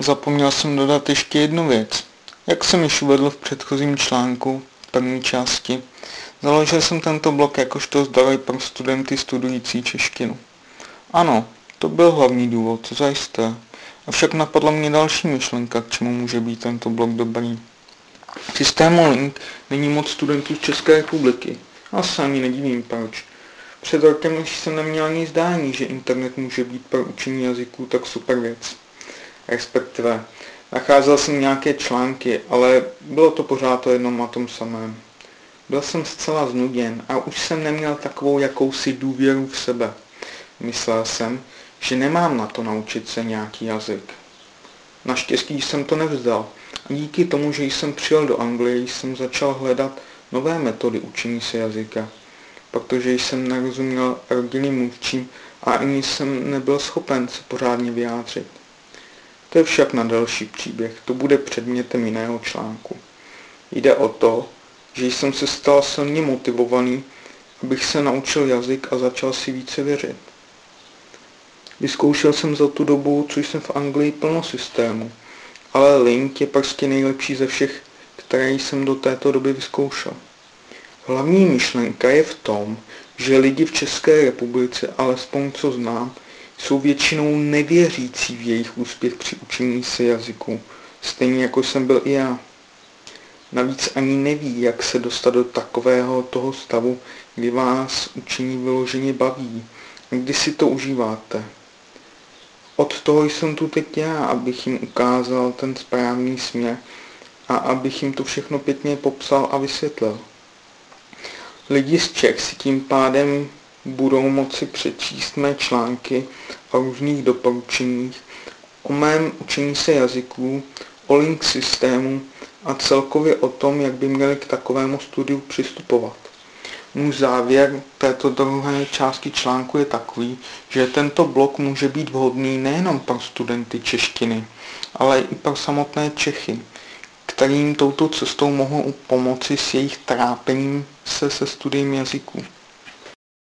Zapomněl jsem dodat ještě jednu věc. Jak jsem již uvedl v předchozím článku, první části, založil jsem tento blog jakožto zdroj pro studenty studující češtinu. Ano, to byl hlavní důvod, zajisté. Avšak napadla mě další myšlenka, k čemu může být tento blog dobrý. V systému Link není moc studentů z České republiky. A se ani nedivím proč. Před rokem už jsem neměl ani zdání, že internet může být pro učení jazyků tak super věc. Respektive, nacházel jsem nějaké články, ale bylo to pořád o jednom a tom samém. Byl jsem zcela znuděn a už jsem neměl takovou jakousi důvěru v sebe. Myslel jsem, že nemám na to naučit se nějaký jazyk. Naštěstí jsem to nevzdal a díky tomu, že jsem přijel do Anglie, jsem začal hledat nové metody učení se jazyka, protože jsem nerozuměl rodinným mluvčím a ani jsem nebyl schopen se pořádně vyjádřit. To je však na další příběh, to bude předmětem jiného článku. Jde o to, že jsem se stal silně motivovaný, abych se naučil jazyk a začal si více věřit. Vyzkoušel jsem za tu dobu, což jsem v Anglii plno systému, ale Link je prostě nejlepší ze všech, které jsem do této doby vyzkoušel. Hlavní myšlenka je v tom, že lidi v České republice, alespoň co znám, jsou většinou nevěřící v jejich úspěch při učení se jazyku, stejně jako jsem byl i já. Navíc ani neví, jak se dostat do takového toho stavu, kdy vás učení vyloženě baví, kdy si to užíváte. Od toho jsem tu teď já, abych jim ukázal ten správný směr a abych jim to všechno pěkně popsal a vysvětlil. Lidi z Čech si tím pádem budou moci přečíst mé články o různých doporučeních, o mém učení se jazyků, o Link systému a celkově o tom, jak by měli k takovému studiu přistupovat. Můj závěr této druhé části článku je takový, že tento blog může být vhodný nejenom pro studenty češtiny, ale i pro samotné Čechy, kterým touto cestou mohou pomoci s jejich trápením se studiem jazyků.